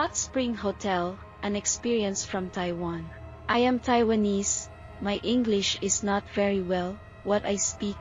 Hot Spring Hotel, an experience from Taiwan. I am Taiwanese, my English is not very well, what I speak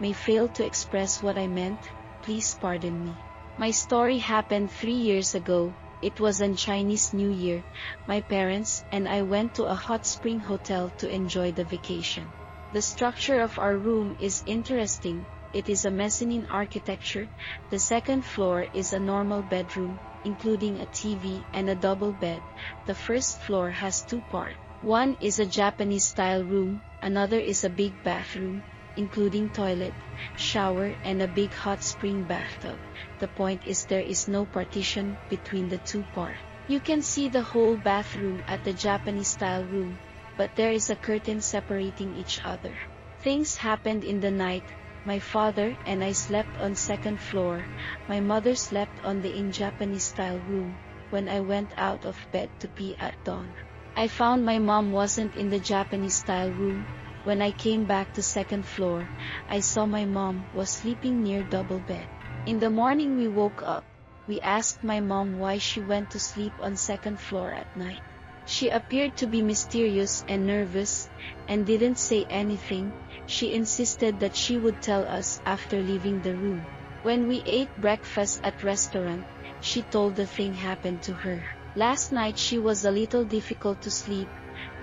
may fail to express what I meant, please pardon me. My story happened 3 years ago, it was on Chinese New Year, my parents and I went to a hot spring hotel to enjoy the vacation. The structure of our room is interesting, it is a mezzanine architecture, the second floor is a normal bedroom, including a TV and a double bed. The first floor has two parts. One is a Japanese-style room, another is a big bathroom, including toilet, shower, and a big hot spring bathtub. The point is there is no partition between the two parts. You can see the whole bathroom at the Japanese-style room, but there is a curtain separating each other. Things happened in the night. My father and I slept on second floor, my mother slept on the in Japanese style room, when I went out of bed to pee at dawn. I found my mom wasn't in the Japanese style room, when I came back to second floor, I saw my mom was sleeping near double bed. In the morning we woke up, we asked my mom why she went to sleep on second floor at night. She appeared to be mysterious and nervous, and didn't say anything. She insisted that she would tell us after leaving the room. When we ate breakfast at restaurant, she told the thing happened to her. Last night she was a little difficult to sleep,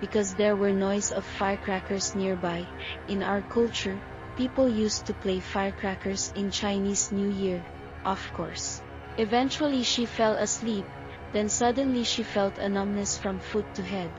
because there were noise of firecrackers nearby. In our culture, people used to play firecrackers in Chinese New Year, of course. Eventually she fell asleep. Then suddenly she felt a numbness from foot to head.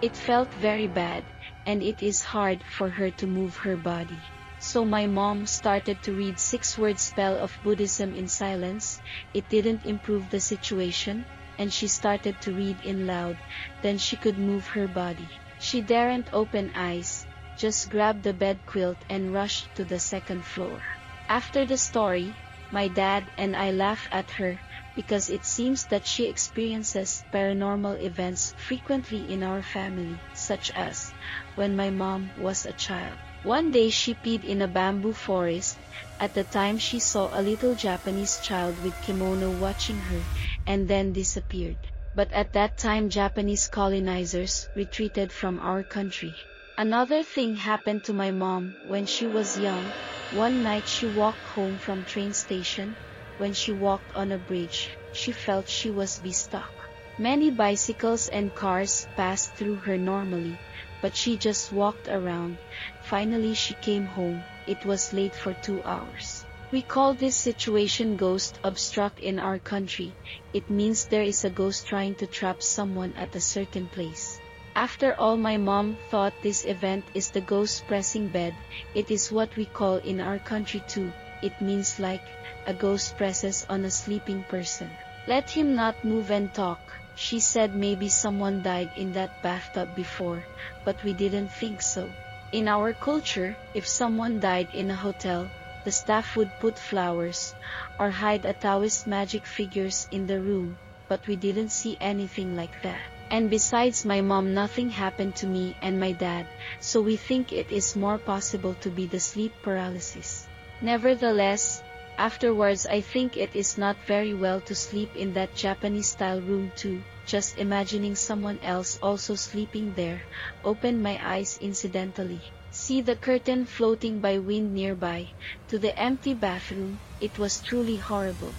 It felt very bad, and it is hard for her to move her body. So my mom started to read 6-word spell of Buddhism in silence, it didn't improve the situation, and she started to read in loud, then she could move her body. She daren't open eyes, just grabbed the bed quilt and rushed to the second floor. After the story, my dad and I laughed at her, because it seems that she experiences paranormal events frequently in our family, such as, when my mom was a child. One day she peed in a bamboo forest, at the time she saw a little Japanese child with kimono watching her, and then disappeared. But at that time Japanese colonizers retreated from our country. Another thing happened to my mom when she was young. One night she walked home from train station. When she walked on a bridge, she felt she was be stuck. Many bicycles and cars passed through her normally, but she just walked around. Finally she came home, it was late for 2 hours. We call this situation ghost obstruct in our country, it means there is a ghost trying to trap someone at a certain place. After all my mom thought this event is the ghost pressing bed, it is what we call in our country too, it means like, a ghost presses on a sleeping person. Let him not move and talk, she said maybe someone died in that bathtub before, but we didn't think so. In our culture, if someone died in a hotel, the staff would put flowers, or hide a Taoist magic figures in the room, but we didn't see anything like that. And besides my mom nothing happened to me and my dad, so we think it is more possible to be the sleep paralysis. Nevertheless, afterwards I think it is not very well to sleep in that Japanese-style room too, just imagining someone else also sleeping there, opened my eyes incidentally. See the curtain floating by wind nearby, to the empty bathroom, it was truly horrible.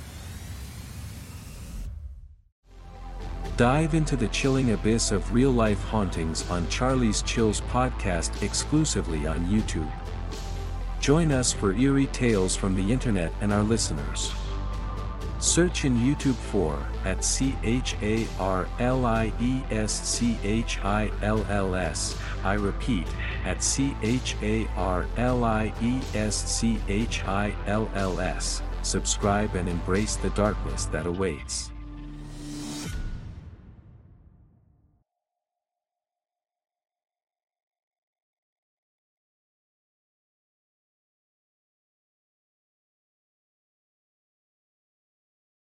Dive into the chilling abyss of real-life hauntings on Charlie's Chills podcast exclusively on YouTube. Join us for eerie tales from the internet and our listeners. Search in YouTube for, at CharliesChills, I repeat, at CHARLIES CHILLS. Subscribe and embrace the darkness that awaits.